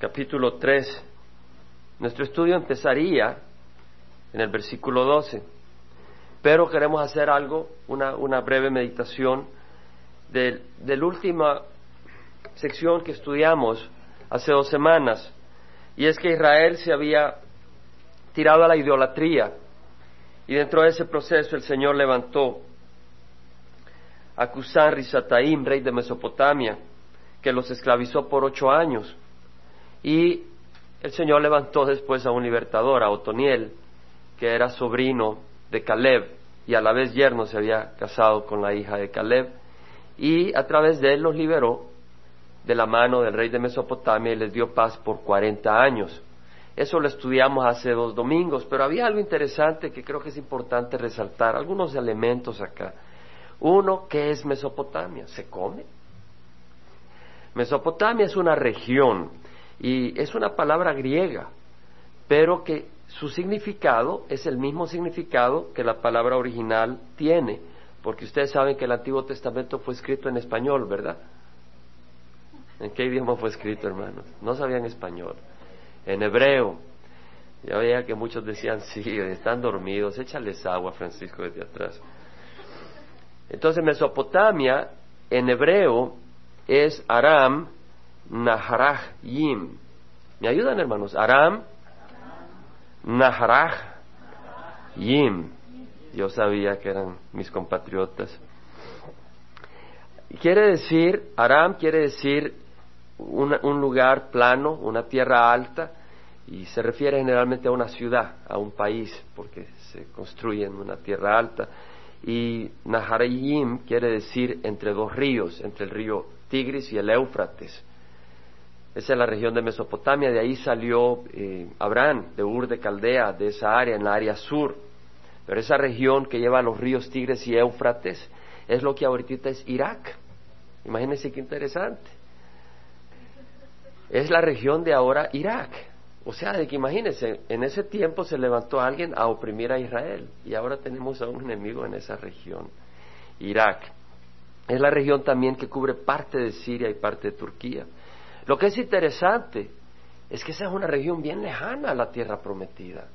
capítulo 3. Nuestro estudio empezaría en el versículo 12, pero queremos hacer algo, una breve meditación de la última sección que estudiamos hace 2 semanas, y es que Israel se había tirado a la idolatría, y dentro de ese proceso el Señor levantó a Cusán-Risataim, rey de Mesopotamia, que los esclavizó por 8 años, y el Señor levantó después a un libertador, a Otoniel, que era sobrino de Caleb, y a la vez yerno, se había casado con la hija de Caleb, y a través de él los liberó de la mano del rey de Mesopotamia y les dio paz por 40 años. Eso lo estudiamos hace 2 domingos, pero había algo interesante que creo que es importante resaltar, algunos elementos acá. Uno, ¿qué es Mesopotamia? ¿Se come? Mesopotamia es una región, y es una palabra griega, pero que su significado es el mismo significado que la palabra original tiene, porque ustedes saben que el Antiguo Testamento fue escrito en español, ¿verdad? ¿En qué idioma fue escrito, hermanos? No sabían español. En hebreo. Ya veía que muchos decían, sí, están dormidos, échales agua, Francisco, desde atrás. Entonces, Mesopotamia, en hebreo, es Aram Naharajim. ¿Me ayudan, hermanos? Aram Naharajim. Yo sabía que eran mis compatriotas. Quiere decir, Aram quiere decir un lugar plano, una tierra alta, y se refiere generalmente a una ciudad, a un país, porque se construye en una tierra alta. Y Naharajim quiere decir entre 2 ríos, entre el río Tigris y el Éufrates. Esa es la región de Mesopotamia, de ahí salió Abraham, de Ur de Caldea, de esa área, en la área sur. Pero esa región que lleva los ríos Tigris y Éufrates es lo que ahorita es Irak. Imagínense qué interesante. Es la región de ahora Irak. O sea, de que imagínense, en ese tiempo se levantó alguien a oprimir a Israel, y ahora tenemos a un enemigo en esa región. Irak es la región también que cubre parte de Siria y parte de Turquía. Lo que es interesante es que esa es una región bien lejana a la tierra prometida.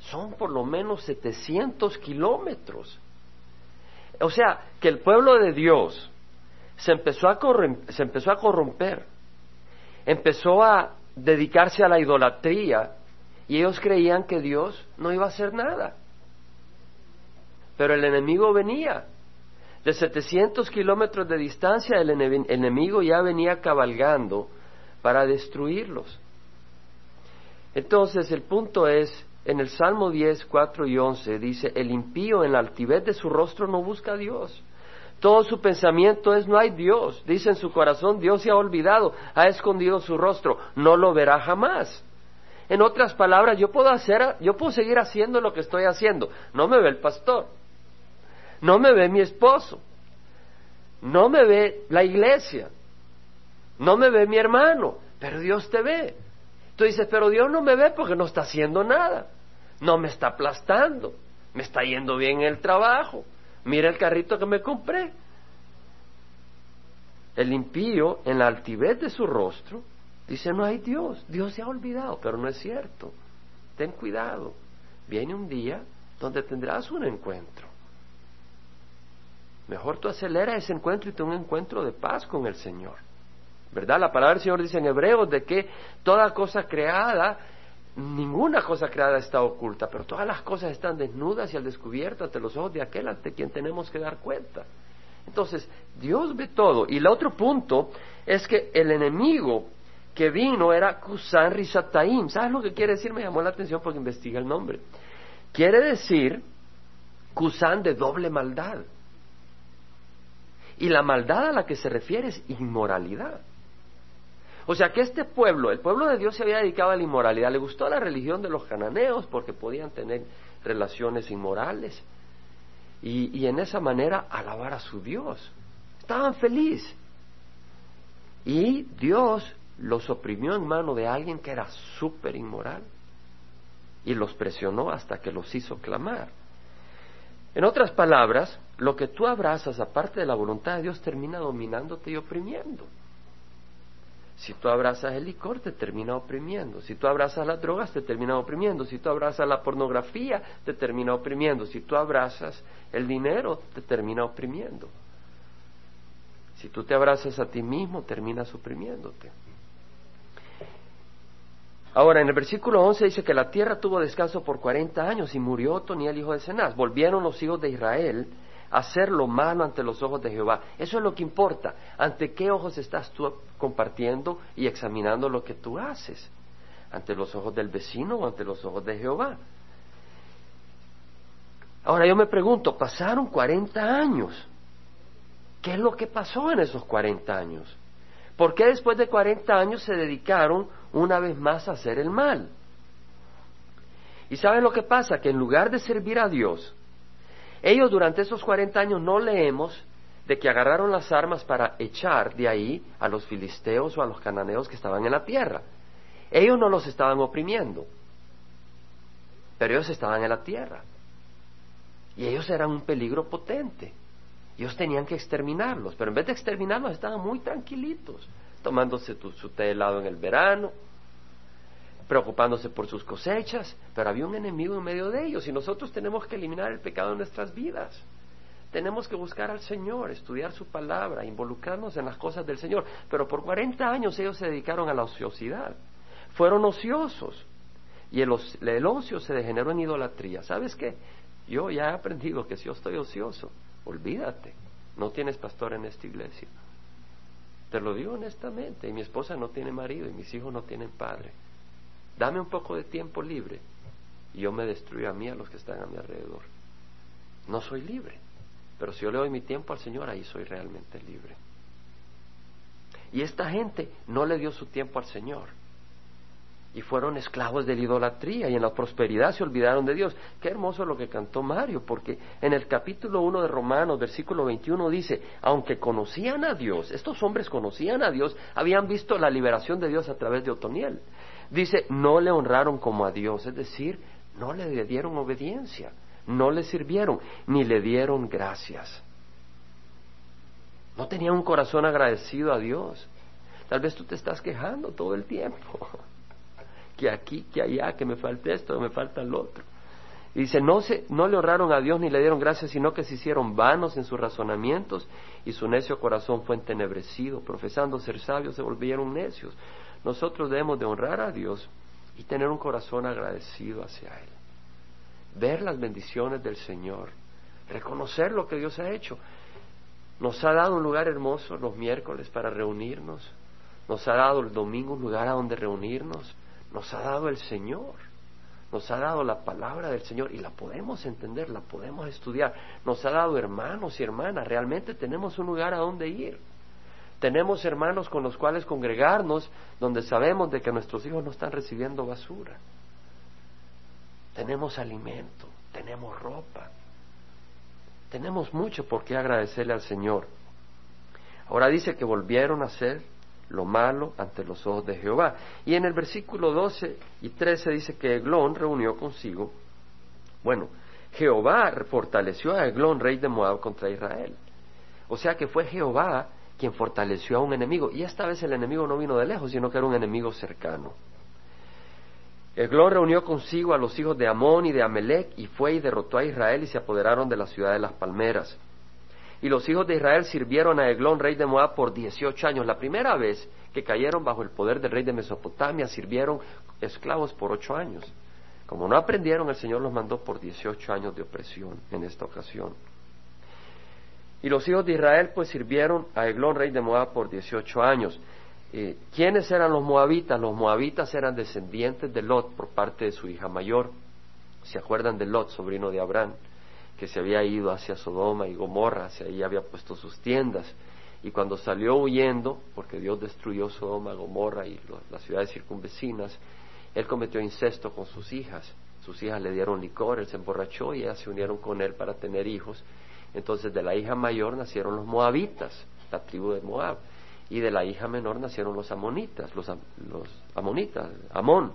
Son por lo menos 700 kilómetros. O sea, que el pueblo de Dios se empezó a corromper. Empezó a dedicarse a la idolatría, y ellos creían que Dios no iba a hacer nada. Pero el enemigo venía. De 700 kilómetros de distancia, el enemigo ya venía cabalgando para destruirlos. Entonces, el punto es, en el Salmo 10, 4 y 11, dice, el impío en la altivez de su rostro no busca a Dios. Todo su pensamiento es, no hay Dios. Dice en su corazón, Dios se ha olvidado, ha escondido su rostro, no lo verá jamás. En otras palabras, yo puedo seguir haciendo lo que estoy haciendo. No me ve el pastor, no me ve mi esposo, no me ve la iglesia, no me ve mi hermano, pero Dios te ve. Tú dices, pero Dios no me ve porque no está haciendo nada, no me está aplastando, me está yendo bien en el trabajo. Mira el carrito que me compré. El impío, en la altivez de su rostro, dice, no hay Dios, Dios se ha olvidado. Pero no es cierto. Ten cuidado. Viene un día donde tendrás un encuentro. Mejor tú acelera ese encuentro y ten un encuentro de paz con el Señor, ¿verdad? La palabra del Señor dice en Hebreos de que toda cosa creada, ninguna cosa creada está oculta, pero todas las cosas están desnudas y al descubierto ante los ojos de aquel ante quien tenemos que dar cuenta. Entonces, Dios ve todo. Y el otro punto es que el enemigo que vino era Cusán-Risataim. ¿Sabes lo que quiere decir? Me llamó la atención porque investiga el nombre. Quiere decir Cusán de doble maldad. Y la maldad a la que se refiere es inmoralidad. O sea que este pueblo, el pueblo de Dios, se había dedicado a la inmoralidad. Le gustó la religión de los cananeos porque podían tener relaciones inmorales y en esa manera alabar a su Dios. Estaban felices. Y Dios los oprimió en mano de alguien que era súper inmoral y los presionó hasta que los hizo clamar. En otras palabras, lo que tú abrazas aparte de la voluntad de Dios termina dominándote y oprimiendo. Si tú abrazas el licor, te termina oprimiendo. Si tú abrazas las drogas, te termina oprimiendo. Si tú abrazas la pornografía, te termina oprimiendo. Si tú abrazas el dinero, te termina oprimiendo. Si tú te abrazas a ti mismo, terminas oprimiéndote. Ahora, en el versículo 11 dice que la tierra tuvo descanso por 40 años y murió Otoniel, hijo de Cenaz. Volvieron los hijos de Israel a hacer lo malo ante los ojos de Jehová. Eso es lo que importa. ¿Ante qué ojos estás tú compartiendo y examinando lo que tú haces? ¿Ante los ojos del vecino o ante los ojos de Jehová? Ahora yo me pregunto, pasaron 40 años. ¿Qué es lo que pasó en esos 40 años? ¿Por qué después de 40 años se dedicaron una vez más a hacer el mal? ¿Y saben lo que pasa? Que en lugar de servir a Dios, ellos durante esos 40 años no leemos de que agarraron las armas para echar de ahí a los filisteos o a los cananeos que estaban en la tierra. Ellos no los estaban oprimiendo, pero ellos estaban en la tierra. Y ellos eran un peligro potente. Ellos tenían que exterminarlos, pero en vez de exterminarlos estaban muy tranquilitos, tomándose su té helado en el verano, preocupándose por sus cosechas, pero había un enemigo en medio de ellos, y nosotros tenemos que eliminar el pecado de nuestras vidas. Tenemos que buscar al Señor, estudiar su palabra, involucrarnos en las cosas del Señor. Pero por 40 años ellos se dedicaron a la ociosidad, fueron ociosos, y el ocio se degeneró en idolatría. ¿Sabes qué? Yo ya he aprendido que si yo estoy ocioso, olvídate, no tienes pastor en esta iglesia. Te lo digo honestamente, y mi esposa no tiene marido, y mis hijos no tienen padre. Dame un poco de tiempo libre, y yo me destruyo a mí, a los que están a mi alrededor. No soy libre, pero si yo le doy mi tiempo al Señor, ahí soy realmente libre. Y esta gente no le dio su tiempo al Señor, y fueron esclavos de la idolatría, y en la prosperidad se olvidaron de Dios. Qué hermoso lo que cantó Mario, porque en el capítulo 1 de Romanos, versículo 21, dice, aunque conocían a Dios, estos hombres conocían a Dios, habían visto la liberación de Dios a través de Otoniel. Dice, no le honraron como a Dios, es decir, no le dieron obediencia, no le sirvieron, ni le dieron gracias. No tenían un corazón agradecido a Dios. Tal vez tú te estás quejando todo el tiempo, que aquí, que allá, que me falta esto, me falta el otro. Y dice, no le honraron a Dios ni le dieron gracias, sino que se hicieron vanos en sus razonamientos, y su necio corazón fue entenebrecido, profesando ser sabios se volvieron necios. Nosotros debemos de honrar a Dios y tener un corazón agradecido hacia Él. Ver las bendiciones del Señor, reconocer lo que Dios ha hecho. Nos ha dado un lugar hermoso los miércoles para reunirnos, nos ha dado el domingo un lugar a donde reunirnos, nos ha dado el Señor, nos ha dado la palabra del Señor, y la podemos entender, la podemos estudiar. Nos ha dado hermanos y hermanas, realmente tenemos un lugar a donde ir. Tenemos hermanos con los cuales congregarnos, donde sabemos de que nuestros hijos no están recibiendo basura. Tenemos alimento, tenemos ropa, tenemos mucho por qué agradecerle al Señor. Ahora dice que volvieron a hacer lo malo ante los ojos de Jehová. Y en el versículo 12 y 13 dice que Eglón reunió consigo. Bueno, Jehová fortaleció a Eglón, rey de Moab, contra Israel. O sea que fue Jehová quien fortaleció a un enemigo. Y esta vez el enemigo no vino de lejos, sino que era un enemigo cercano. Eglón reunió consigo a los hijos de Amón y de Amalec, y fue y derrotó a Israel, y se apoderaron de la ciudad de las palmeras. Y los hijos de Israel sirvieron a Eglón, rey de Moab, por 18 años. La primera vez que cayeron bajo el poder del rey de Mesopotamia, sirvieron esclavos por 8 años. Como no aprendieron, el Señor los mandó por 18 años de opresión en esta ocasión. Y los hijos de Israel pues sirvieron a Eglón, rey de Moab, por 18 años. ¿Quiénes eran los moabitas? Los moabitas eran descendientes de Lot por parte de su hija mayor. ¿Se acuerdan de Lot, sobrino de Abraham? Que se había ido hacia Sodoma y Gomorra, hacia ahí había puesto sus tiendas, y cuando salió huyendo, porque Dios destruyó Sodoma, Gomorra y las ciudades circunvecinas, él cometió incesto con sus hijas le dieron licor, él se emborrachó y ellas se unieron con él para tener hijos. Entonces de la hija mayor nacieron los moabitas, la tribu de Moab, y de la hija menor nacieron los amonitas, Amón.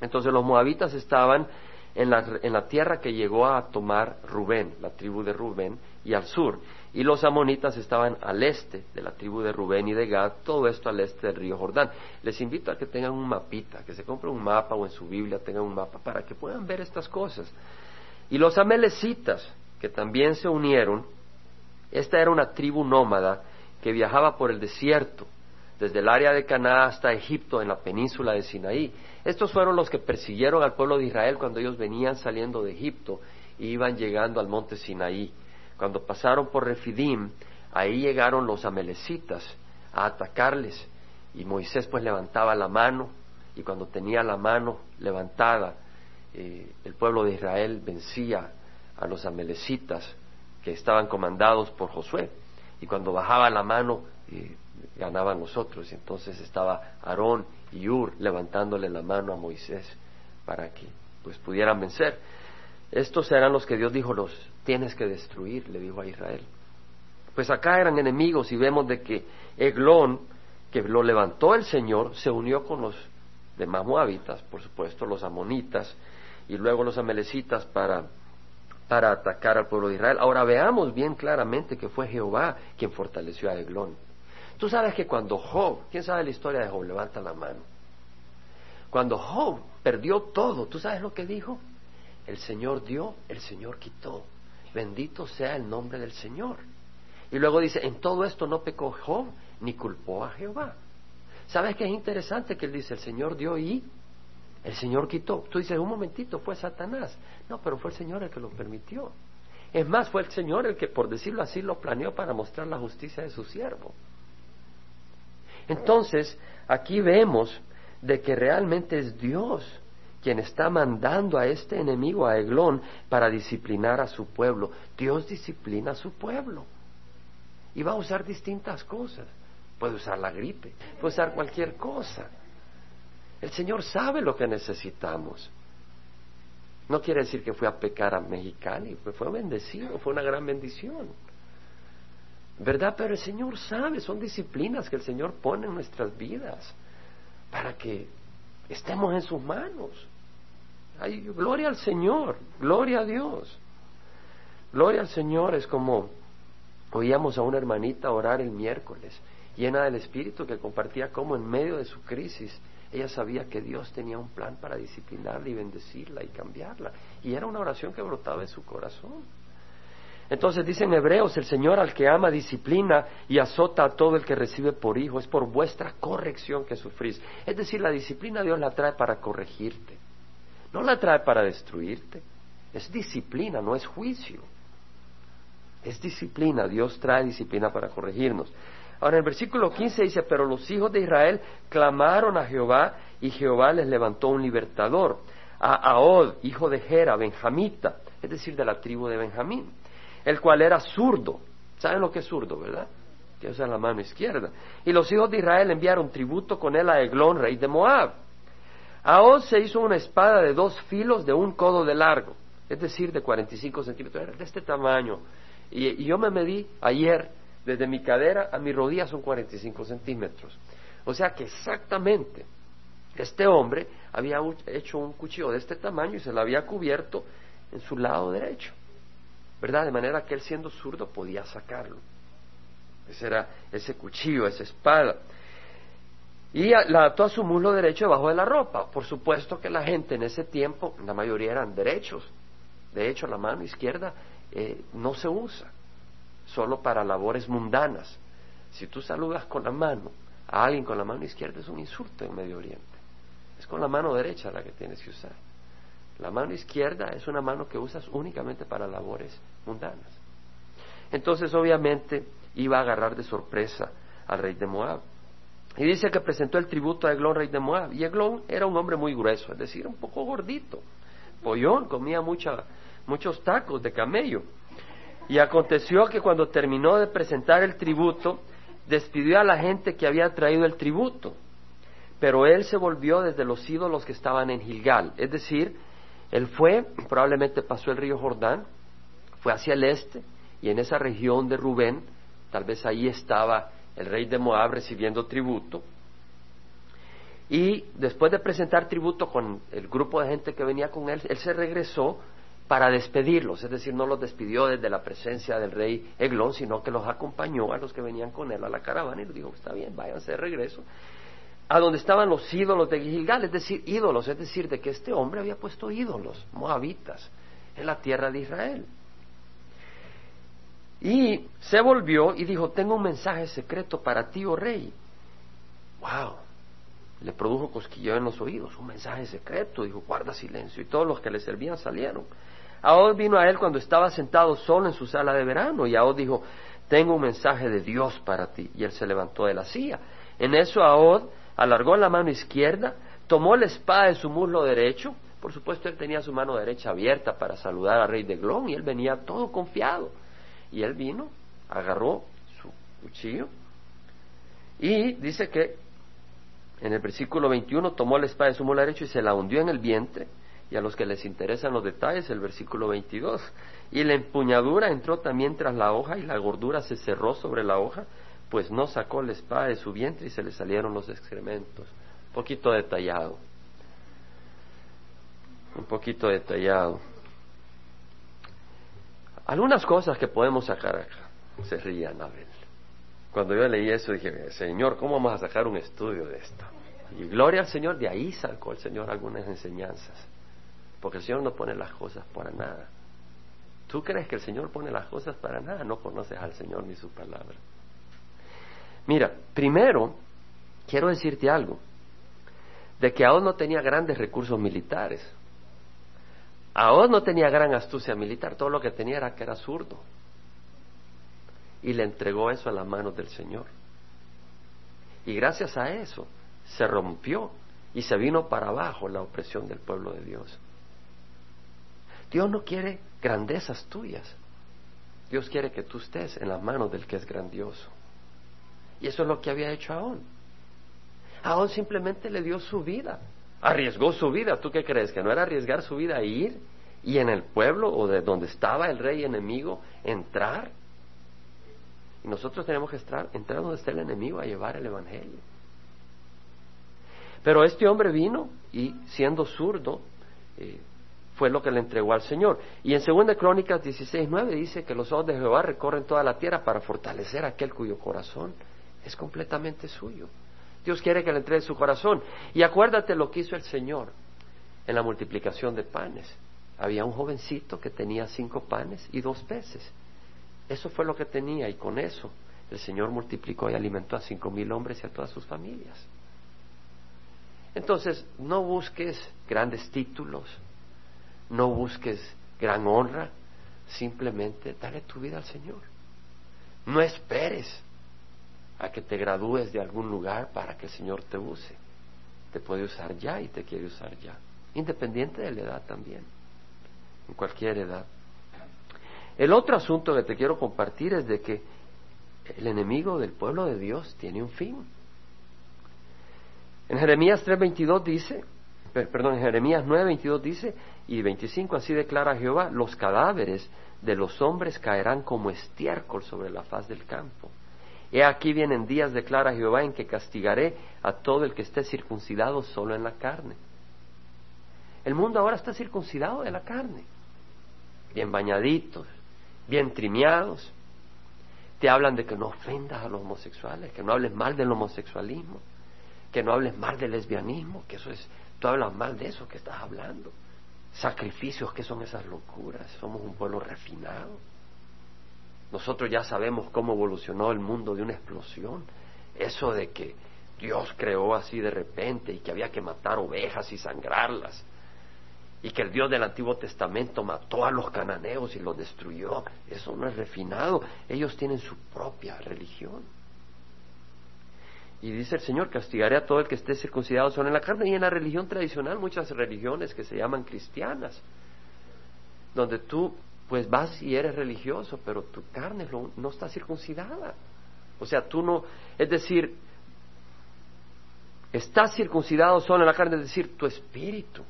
Entonces los moabitas estaban en la tierra que llegó a tomar Rubén, la tribu de Rubén, y al sur. Y los amonitas estaban al este de la tribu de Rubén y de Gad, todo esto al este del río Jordán. Les invito a que tengan un mapita, que se compren un mapa o en su Biblia tengan un mapa para que puedan ver estas cosas. Y los amalecitas, que también se unieron, esta era una tribu nómada que viajaba por el desierto, desde el área de Canaán hasta Egipto, en la península de Sinaí. Estos fueron los que persiguieron al pueblo de Israel cuando ellos venían saliendo de Egipto y iban llegando al monte Sinaí. Cuando pasaron por Refidim, ahí llegaron los amalecitas a atacarles, y Moisés pues levantaba la mano, y cuando tenía la mano levantada, el pueblo de Israel vencía a los amalecitas, que estaban comandados por Josué, y cuando bajaba la mano ganaban los otros. Entonces estaba Aarón y Ur levantándole la mano a Moisés para que pues pudieran vencer. Estos eran los que Dios dijo, los tienes que destruir, le dijo a Israel. Pues acá eran enemigos, y vemos de que Eglón, que lo levantó el Señor, se unió con los demás moabitas, por supuesto los amonitas, y luego los amalecitas para atacar al pueblo de Israel. Ahora veamos bien claramente que fue Jehová quien fortaleció a Eglón. Tú sabes que cuando Job, ¿quién sabe la historia de Job? Levanta la mano. Cuando Job perdió todo, ¿tú sabes lo que dijo? El Señor dio, el Señor quitó. Bendito sea el nombre del Señor. Y luego dice, en todo esto no pecó Job, ni culpó a Jehová. ¿Sabes qué es interesante? Que él dice, el Señor dio y el Señor quitó. Tú dices, un momentito, fue Satanás. No, pero fue el Señor el que lo permitió. Es más, fue el Señor el que, por decirlo así, lo planeó para mostrar la justicia de su siervo. Entonces, aquí vemos de que realmente es Dios quien está mandando a este enemigo, a Eglón, para disciplinar a su pueblo. Dios disciplina a su pueblo. Y va a usar distintas cosas. Puede usar la gripe, puede usar cualquier cosa. El Señor sabe lo que necesitamos. No quiere decir que fue a pecar a Mexicali, fue bendecido, fue una gran bendición. ¿Verdad? Pero el Señor sabe, son disciplinas que el Señor pone en nuestras vidas para que estemos en sus manos. Ay, gloria al Señor, gloria a Dios. Gloria al Señor. Es como oíamos a una hermanita orar el miércoles, llena del Espíritu, que compartía cómo en medio de su crisis ella sabía que Dios tenía un plan para disciplinarla y bendecirla y cambiarla, y era una oración que brotaba de su corazón. Entonces dicen Hebreos, el Señor al que ama disciplina y azota a todo el que recibe por hijo, es por vuestra corrección que sufrís. Es decir, la disciplina Dios la trae para corregirte, no la trae para destruirte. Es disciplina, no es juicio, es disciplina. Dios trae disciplina para corregirnos. Ahora, en el versículo 15 dice, pero los hijos de Israel clamaron a Jehová, y Jehová les levantó un libertador, a Aod, hijo de Gera, benjamita, es decir, de la tribu de Benjamín, el cual era zurdo. ¿Saben lo que es zurdo, verdad? Que usa la mano izquierda. Y los hijos de Israel enviaron tributo con él a Eglón, rey de Moab. Aod se hizo una espada de 2 filos de 1 codo de largo, es decir, de 45 centímetros, era de este tamaño. Y yo me medí ayer, desde mi cadera a mi rodilla son 45 centímetros. O sea que exactamente este hombre había hecho un cuchillo de este tamaño y se lo había cubierto en su lado derecho, ¿verdad? De manera que él, siendo zurdo, podía sacarlo. Ese era ese cuchillo, esa espada. Y la ató a su muslo derecho debajo de la ropa. Por supuesto que la gente en ese tiempo, la mayoría eran derechos. De hecho, la mano izquierda no se usa, solo para labores mundanas. Si tú saludas con la mano a alguien con la mano izquierda, es un insulto en Medio Oriente. Es con la mano derecha la que tienes que usar. La mano izquierda es una mano que usas únicamente para labores mundanas. Entonces, obviamente, iba a agarrar de sorpresa al rey de Moab. Y dice que presentó el tributo a Eglón, rey de Moab. Y Eglón era un hombre muy grueso, es decir, un poco gordito, pollón, comía muchos tacos de camello. Y aconteció que cuando terminó de presentar el tributo, despidió a la gente que había traído el tributo. Pero él se volvió desde los ídolos que estaban en Gilgal. Es decir, él fue, probablemente pasó el río Jordán, fue hacia el este, y en esa región de Rubén, tal vez ahí estaba el rey de Moab recibiendo tributo. Y después de presentar tributo con el grupo de gente que venía con él, él se regresó para despedirlos, es decir, no los despidió desde la presencia del rey Eglón, sino que los acompañó a los que venían con él a la caravana y les dijo, está bien, váyanse de regreso a donde estaban los ídolos de Gilgal, es decir, ídolos, es decir, de que este hombre había puesto ídolos, moabitas, en la tierra de Israel. Y se volvió y dijo, tengo un mensaje secreto para ti, oh rey. ¡Wow! Le produjo cosquilleo en los oídos, un mensaje secreto, dijo, guarda silencio, y todos los que le servían salieron. Aod vino a él cuando estaba sentado solo en su sala de verano, y Aod dijo, tengo un mensaje de Dios para ti, y él se levantó de la silla. En eso Aod alargó la mano izquierda, tomó la espada de su muslo derecho, por supuesto él tenía su mano derecha abierta para saludar al rey de Eglón, y él venía todo confiado, y él vino, agarró su cuchillo, y dice que en el versículo 21 tomó la espada de su muslo derecho y se la hundió en el vientre, y a los que les interesan los detalles, el versículo 22, y la empuñadura entró también tras la hoja, y la gordura se cerró sobre la hoja, pues no sacó la espada de su vientre y se le salieron los excrementos. Un poquito detallado. Algunas cosas que podemos sacar acá. Se ría Anabel. Cuando yo leí eso dije, Señor, ¿cómo vamos a sacar un estudio de esto? Y gloria al Señor, de ahí sacó el Señor algunas enseñanzas. Porque el Señor no pone las cosas para nada. ¿Tú crees que el Señor pone las cosas para nada? No conoces al Señor ni su palabra. Mira, primero, quiero decirte algo. De que Aod no tenía grandes recursos militares. Aod no tenía gran astucia militar. Todo lo que tenía era que era zurdo. Y le entregó eso a las manos del Señor. Y gracias a eso, se rompió y se vino para abajo la opresión del pueblo de Dios. Dios no quiere grandezas tuyas. Dios quiere que tú estés en las manos del que es grandioso. Y eso es lo que había hecho Aón. Aón simplemente le dio su vida. Arriesgó su vida. ¿Tú qué crees? ¿Que no era arriesgar su vida a ir y en el pueblo o de donde estaba el rey enemigo entrar? Y nosotros tenemos que entrar donde está el enemigo a llevar el evangelio. Pero este hombre vino y siendo zurdo fue lo que le entregó al Señor. Y en 2 Crónicas 16:9 dice que los ojos de Jehová recorren toda la tierra para fortalecer a aquel cuyo corazón es completamente suyo. Dios quiere que le entregue su corazón. Y acuérdate lo que hizo el Señor en la multiplicación de panes. Había un jovencito que tenía 5 panes y 2 peces. Eso fue lo que tenía, y con eso el Señor multiplicó y alimentó a 5,000 hombres y a todas sus familias. Entonces, no busques grandes títulos, no busques gran honra, simplemente dale tu vida al Señor. No esperes a que te gradúes de algún lugar para que el Señor te use. Te puede usar ya y te quiere usar ya, independiente de la edad también, en cualquier edad. El otro asunto que te quiero compartir es de que el enemigo del pueblo de Dios tiene un fin. En Jeremías 3:22 dice, en Jeremías 9:22 dice, y 25, así declara Jehová, los cadáveres de los hombres caerán como estiércol sobre la faz del campo. He aquí vienen días, declara Jehová, en que castigaré a todo el que esté circuncidado solo en la carne. El mundo ahora está circuncidado de la carne, bien bañaditos, bien trimeados. Te hablan de que no ofendas a los homosexuales, que no hables mal del homosexualismo, que no hables mal del lesbianismo, que eso es, tú hablas mal de eso que estás hablando. Sacrificios, ¿qué son esas locuras? Somos un pueblo refinado. Nosotros ya sabemos cómo evolucionó el mundo de una explosión. Eso de que Dios creó así de repente y que había que matar ovejas y sangrarlas. Y que el Dios del Antiguo Testamento mató a los cananeos y los destruyó. Eso no es refinado. Ellos tienen su propia religión. Y dice el Señor, castigaré a todo el que esté circuncidado solo en la carne. Y en la religión tradicional, muchas religiones que se llaman cristianas, donde tú pues vas y eres religioso, pero tu carne no está circuncidada. O sea, tú no, es decir, estás circuncidado solo en la carne, es decir, tu espíritu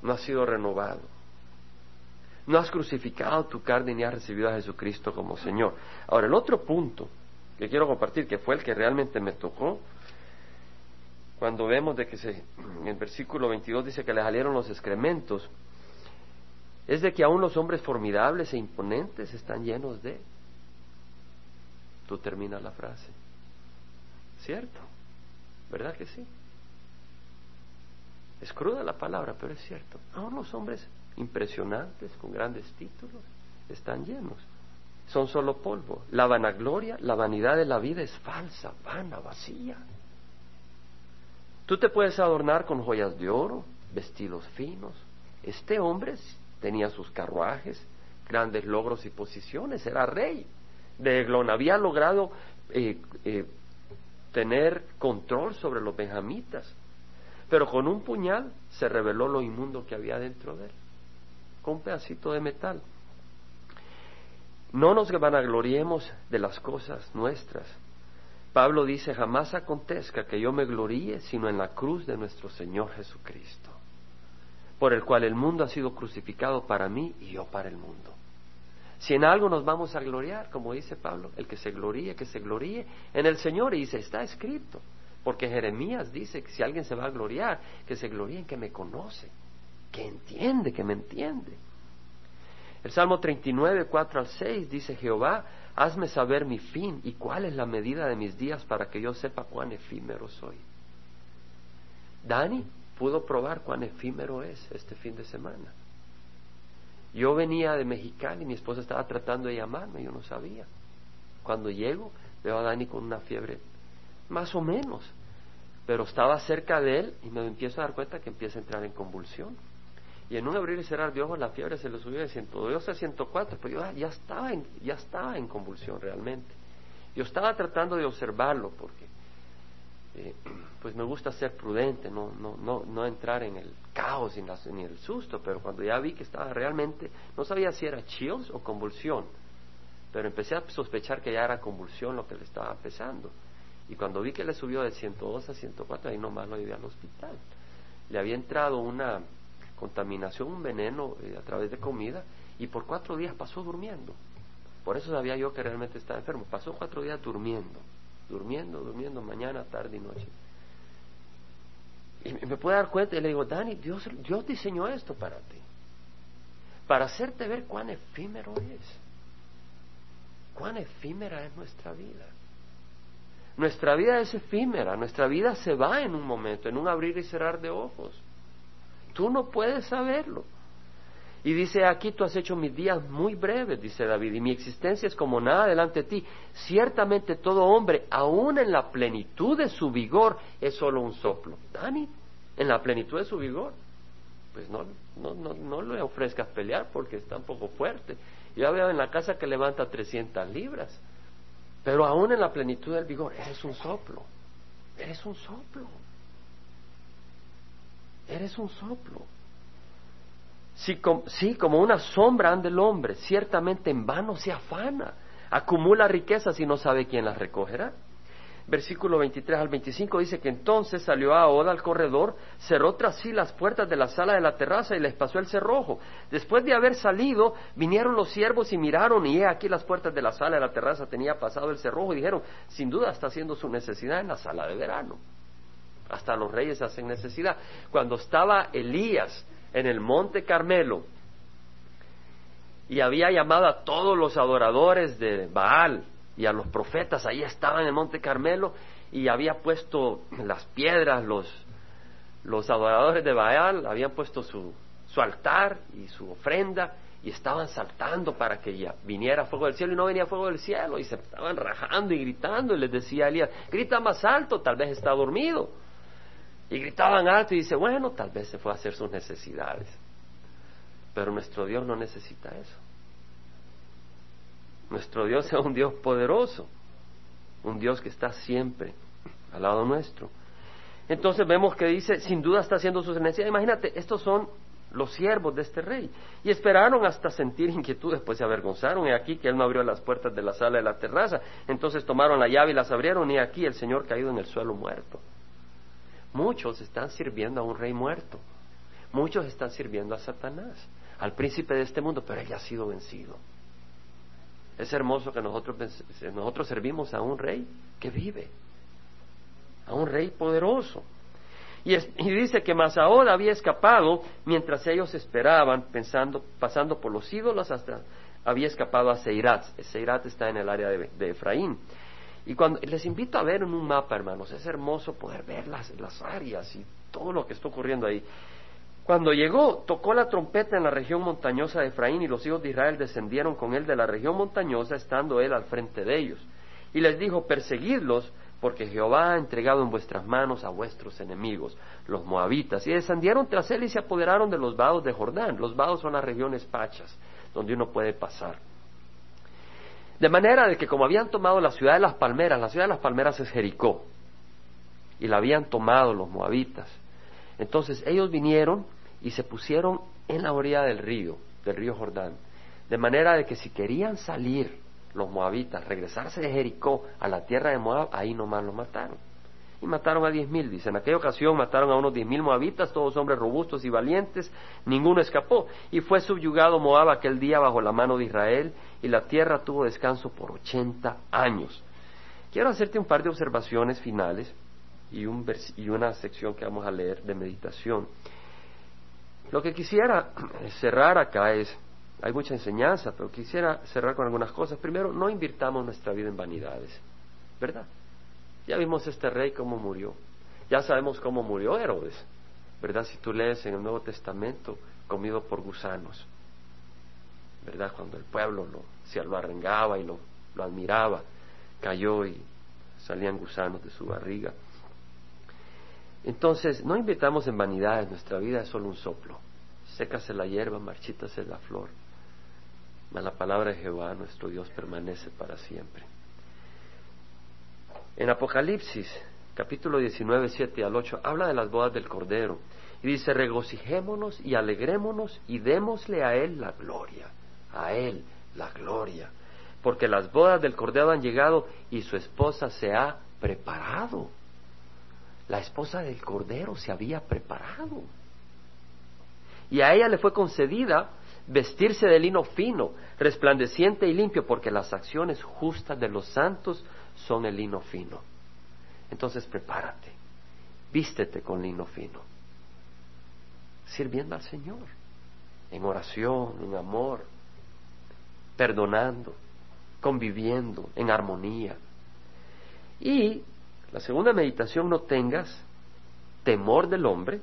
no ha sido renovado. No has crucificado tu carne ni has recibido a Jesucristo como Señor. Ahora, el otro punto que quiero compartir, que fue el que realmente me tocó, cuando vemos de que en el versículo 22 dice que le salieron los excrementos, es de que aún los hombres formidables e imponentes están llenos de... Tú terminas la frase. ¿Cierto? ¿Verdad que sí? Es cruda la palabra, pero es cierto. Aún los hombres impresionantes, con grandes títulos, están llenos. Son solo polvo. La vanagloria, la vanidad de la vida es falsa, vana, vacía. Tú te puedes adornar con joyas de oro, vestidos finos. Este hombre tenía sus carruajes, grandes logros y posiciones. Era rey de Eglón. Había logrado tener control sobre los benjamitas. Pero con un puñal se reveló lo inmundo que había dentro de él, con un pedacito de metal. No nos vanagloriemos de las cosas nuestras. Pablo dice: jamás acontezca que yo me gloríe sino en la cruz de nuestro Señor Jesucristo, por el cual el mundo ha sido crucificado para mí y yo para el mundo. Si en algo nos vamos a gloriar, como dice Pablo, el que se gloríe en el Señor. Y dice, está escrito, porque Jeremías dice que si alguien se va a gloriar, que se gloríe en que me conoce, que entiende, que me entiende. El Salmo 39, 4 al 6 dice: Jehová, hazme saber mi fin y cuál es la medida de mis días, para que yo sepa cuán efímero soy. Dani pudo probar cuán efímero es este fin de semana. Yo venía de Mexicali y mi esposa estaba tratando de llamarme, yo no sabía. Cuando llego, veo a Dani con una fiebre, más o menos, pero estaba cerca de él y me empiezo a dar cuenta que empieza a entrar en convulsión. Y en un abrir y cerrar de ojos la fiebre se le subió de 102 a 104, pero yo ya estaba en convulsión realmente. Yo estaba tratando de observarlo porque pues me gusta ser prudente, no entrar en el caos ni en el susto, pero cuando ya vi que estaba realmente, no sabía si era chills o convulsión, pero empecé a sospechar que ya era convulsión lo que le estaba pesando. Y cuando vi que le subió de 102 a 104, ahí nomás lo llevé al hospital. Le había entrado una contaminación, un veneno a través de comida, y por 4 días pasó durmiendo. Por eso sabía yo que realmente estaba enfermo. Pasó 4 días durmiendo, mañana, tarde y noche. Y me pude dar cuenta y le digo: Dani, Dios diseñó esto para ti, para hacerte ver cuán efímero es, cuán efímera es nuestra vida. Nuestra vida es efímera, nuestra vida se va en un momento, en un abrir y cerrar de ojos. Tú no puedes saberlo. Y dice aquí: tú has hecho mis días muy breves, dice David, y mi existencia es como nada delante de ti. Ciertamente todo hombre, aún en la plenitud de su vigor, es solo un soplo. Dani, en la plenitud de su vigor, pues no le ofrezcas pelear porque está un poco fuerte. Yo veo en la casa que levanta 300 libras, pero aún en la plenitud del vigor, eres un soplo. Sí, como una sombra anda el hombre, ciertamente en vano se afana, acumula riquezas y no sabe quién las recogerá. Versículo 23 al 25 dice que entonces salió Aod al corredor, cerró tras sí las puertas de la sala de la terraza y les pasó el cerrojo. Después de haber salido, vinieron los siervos y miraron, y he aquí las puertas de la sala de la terraza tenía pasado el cerrojo, y dijeron: sin duda está haciendo su necesidad en la sala de verano. Hasta los reyes hacen necesidad. Cuando estaba Elías en el monte Carmelo y había llamado a todos los adoradores de Baal y a los profetas, ahí estaban en el monte Carmelo, y había puesto las piedras, los adoradores de Baal habían puesto su altar y su ofrenda, y estaban saltando para que ya viniera fuego del cielo, y no venía fuego del cielo, y se estaban rajando y gritando, y les decía a Elías: grita más alto, tal vez está dormido. Y gritaban alto, y dice: bueno, tal vez se fue a hacer sus necesidades. Pero nuestro Dios no necesita eso. Nuestro Dios es un Dios poderoso, un Dios que está siempre al lado nuestro. Entonces vemos que dice: sin duda está haciendo sus necesidades. Imagínate, estos son los siervos de este rey, y esperaron hasta sentir inquietud, después se avergonzaron, y aquí que él no abrió las puertas de la sala de la terraza. Entonces tomaron la llave y las abrieron, y aquí el Señor caído en el suelo muerto. Muchos están sirviendo a un rey muerto. Muchos están sirviendo a Satanás, al príncipe de este mundo, pero él ya ha sido vencido. Es hermoso que nosotros servimos a un rey que vive, a un rey poderoso. Y dice que más ahora había escapado mientras ellos esperaban, pasando por los ídolos, hasta había escapado a Seirat. Seirat está en el área de Efraín. Y cuando les invito a ver en un mapa, hermanos, es hermoso poder ver las áreas y todo lo que está ocurriendo ahí. Cuando llegó, tocó la trompeta en la región montañosa de Efraín, y los hijos de Israel descendieron con él de la región montañosa, estando él al frente de ellos. Y les dijo: perseguidlos, porque Jehová ha entregado en vuestras manos a vuestros enemigos, los moabitas. Y descendieron tras él y se apoderaron de los vados de Jordán. Los vados son las regiones pachas, donde uno puede pasar. De manera de que, como habían tomado la ciudad de las palmeras, la ciudad de las palmeras es Jericó, y la habían tomado los moabitas. Entonces ellos vinieron y se pusieron en la orilla del río Jordán, de manera de que si querían salir los moabitas, regresarse de Jericó a la tierra de Moab, ahí nomás los mataron. Y mataron a 10,000, dice. En aquella ocasión mataron a unos 10,000 moabitas, todos hombres robustos y valientes, ninguno escapó. Y fue subyugado Moab aquel día bajo la mano de Israel, y la tierra tuvo descanso por 80 años. Quiero hacerte un par de observaciones finales y una sección que vamos a leer de meditación. Lo que quisiera cerrar acá es, hay mucha enseñanza, pero quisiera cerrar con algunas cosas. Primero, no invirtamos nuestra vida en vanidades, ¿verdad? Ya vimos este rey cómo murió. Ya sabemos cómo murió Herodes, ¿verdad? Si tú lees en el Nuevo Testamento, comido por gusanos, ¿verdad? Cuando el pueblo lo arengaba y lo admiraba, cayó y salían gusanos de su barriga. Entonces, no invirtamos en vanidades. Nuestra vida es solo un soplo. Sécase la hierba, marchítase la flor, mas la palabra de Jehová, nuestro Dios, permanece para siempre. En Apocalipsis, capítulo 19, 7 al 8, habla de las bodas del Cordero, y dice: regocijémonos y alegrémonos y démosle a Él la gloria, porque las bodas del Cordero han llegado y su esposa se ha preparado. La esposa del Cordero se había preparado. Y a ella le fue concedida vestirse de lino fino, resplandeciente y limpio, porque las acciones justas de los santos son el lino fino. Entonces prepárate, vístete con lino fino, sirviendo al Señor, en oración, en amor, perdonando, conviviendo, en armonía. Y la segunda meditación: no tengas temor del hombre,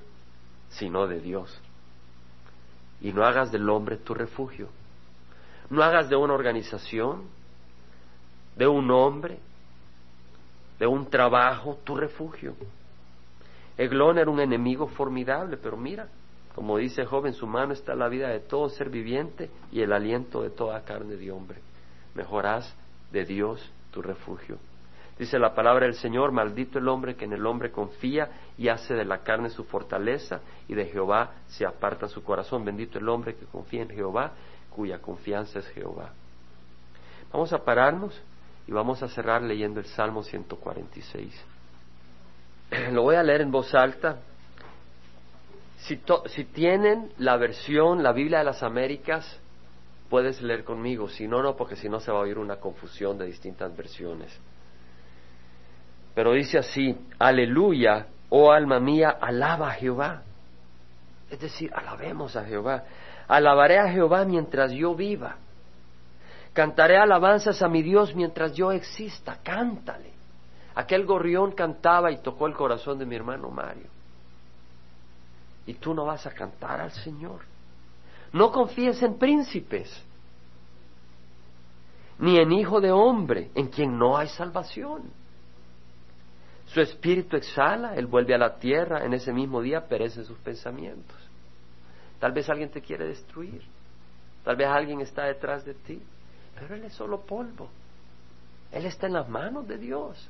sino de Dios. Y no hagas del hombre tu refugio. No hagas de una organización, de un hombre, de un trabajo, tu refugio. Eglón era un enemigo formidable, pero mira, como dice Job: en su mano está la vida de todo ser viviente y el aliento de toda carne de hombre. Mejor haz de Dios tu refugio. Dice la palabra del Señor: maldito el hombre que en el hombre confía y hace de la carne su fortaleza, y de Jehová se aparta su corazón. Bendito el hombre que confía en Jehová, cuya confianza es Jehová. Vamos a pararnos y vamos a cerrar leyendo el Salmo 146. Lo voy a leer en voz alta. Si tienen la versión, la Biblia de las Américas, puedes leer conmigo. Si no, porque si no se va a oír una confusión de distintas versiones. Pero dice así: aleluya, oh alma mía, alaba a Jehová. Es decir, alabemos a Jehová. Alabaré a Jehová mientras yo viva. Cantaré alabanzas a mi Dios mientras yo exista. Cántale. Aquel gorrión cantaba y tocó el corazón de mi hermano Mario. Y tú no vas a cantar al Señor. No confíes en príncipes, ni en hijo de hombre, en quien no hay salvación. Su espíritu exhala, él vuelve a la tierra, en ese mismo día perecen sus pensamientos. Tal vez alguien te quiere destruir, tal vez alguien está detrás de ti, pero él es solo polvo. Él está en las manos de Dios.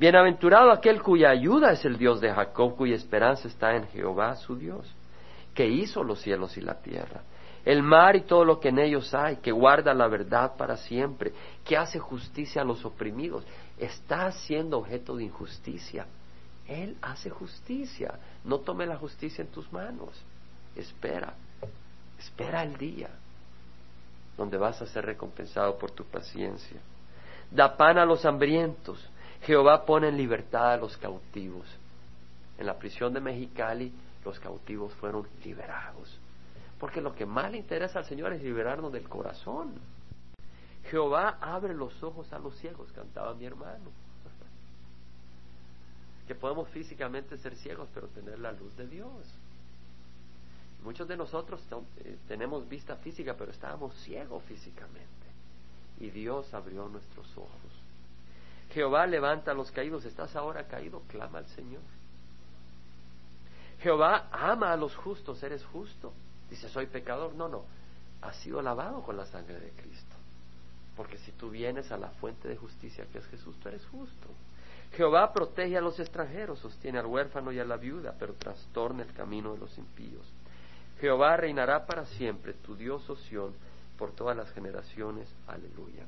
Bienaventurado aquel cuya ayuda es el Dios de Jacob, cuya esperanza está en Jehová su Dios, que hizo los cielos y la tierra, el mar y todo lo que en ellos hay, que guarda la verdad para siempre, que hace justicia a los oprimidos. Está siendo objeto de injusticia. Él hace justicia. No tome la justicia en tus manos. Espera el día donde vas a ser recompensado por tu paciencia. Da pan a los hambrientos. Jehová pone en libertad a los cautivos. en la prisión de Mexicali, los cautivos fueron liberados. Porque lo que más le interesa al Señor es liberarnos del corazón. Jehová abre los ojos a los ciegos, cantaba mi hermano. Que podemos físicamente ser ciegos, pero tener la luz de Dios. Muchos de nosotros tenemos vista física, pero estábamos ciegos físicamente. Y Dios abrió nuestros ojos. Jehová levanta a los caídos. ¿Estás ahora caído? Clama al Señor. Jehová ama a los justos. ¿Eres justo? Dice, soy pecador. No, no. Has sido lavado con la sangre de Cristo. Porque si tú vienes a la fuente de justicia que es Jesús, tú eres justo. Jehová protege a los extranjeros, sostiene al huérfano y a la viuda, pero trastorna el camino de los impíos. Jehová reinará para siempre, tu Dios, oh Sión, por todas las generaciones. Aleluya.